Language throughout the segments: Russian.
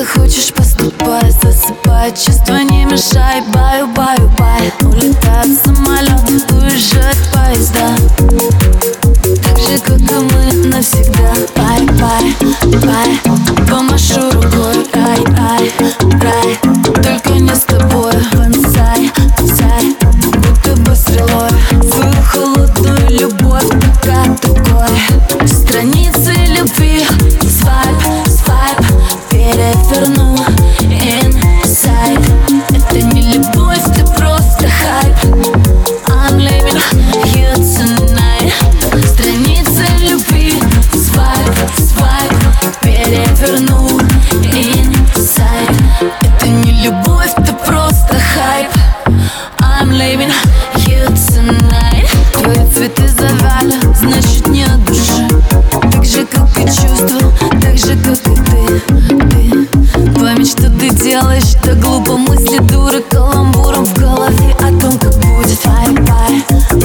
как хочешь поступай, засыпай, чувства не мешай, баю-баю-бай. Улетают самолеты, уезжают поезда, так же, как и мы навсегда. Бай-бай-бай, помашу рукой, рай-рай, рай, только не с тобой. Бонсай, сай, будто бы стрелой, свою холодную любовь, пока другой. Страницы любви, свайп, свайп, переверну инсайд. Это не любовь, ты просто хайп. I'm living you tonight. Страницы любви, свайп, свайп, переверну инсайд. Это не любовь, ты просто хайп. I'm living you tonight. Твои цветы завали, значит не от души. Так же, как и чувства, так же, как и ты. Память, что ты делаешь, так глупо, мысли дуры, каламбуром в голове о том, как будет. Бай-бай,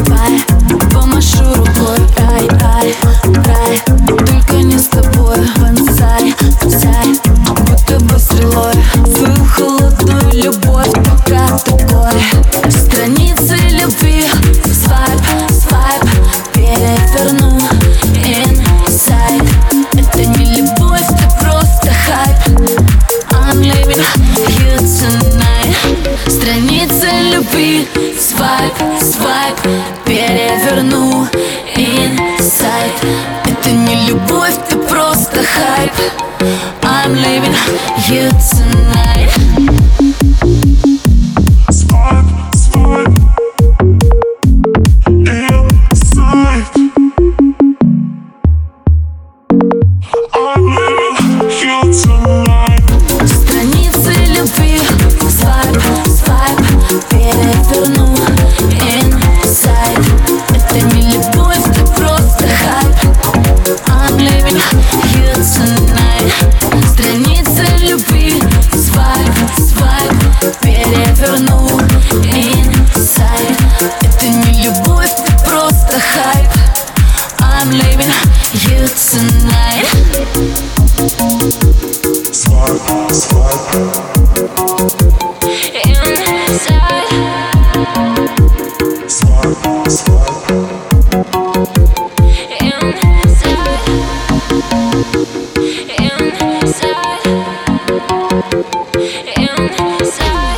бай, помашу рукой, рай, рай, рай, только не с тобой. Бонсай, сай, будто бы стрелой, свою холодную любовь, пока другой. Страницы любви, свайп, свайп, переверну инсайд. Это не любовь, это просто хайп. I'm living you tonight. Страницы любви, свайп, свайп, переверну инсайд. Это не любовь, это просто хайп. I'm living you tonight. Страницы любви, свайп, свайп, переверну инсайд. Это не любовь, ты просто хайп. I'm living you tonight. Страницы любви, свайп, свайп, переверну инсайд. Это не любовь, ты просто хайп. I'm living you tonight. Свайп, свайп, инсайд. Свайп, свайп, инсайд. Инсайд, инсайд.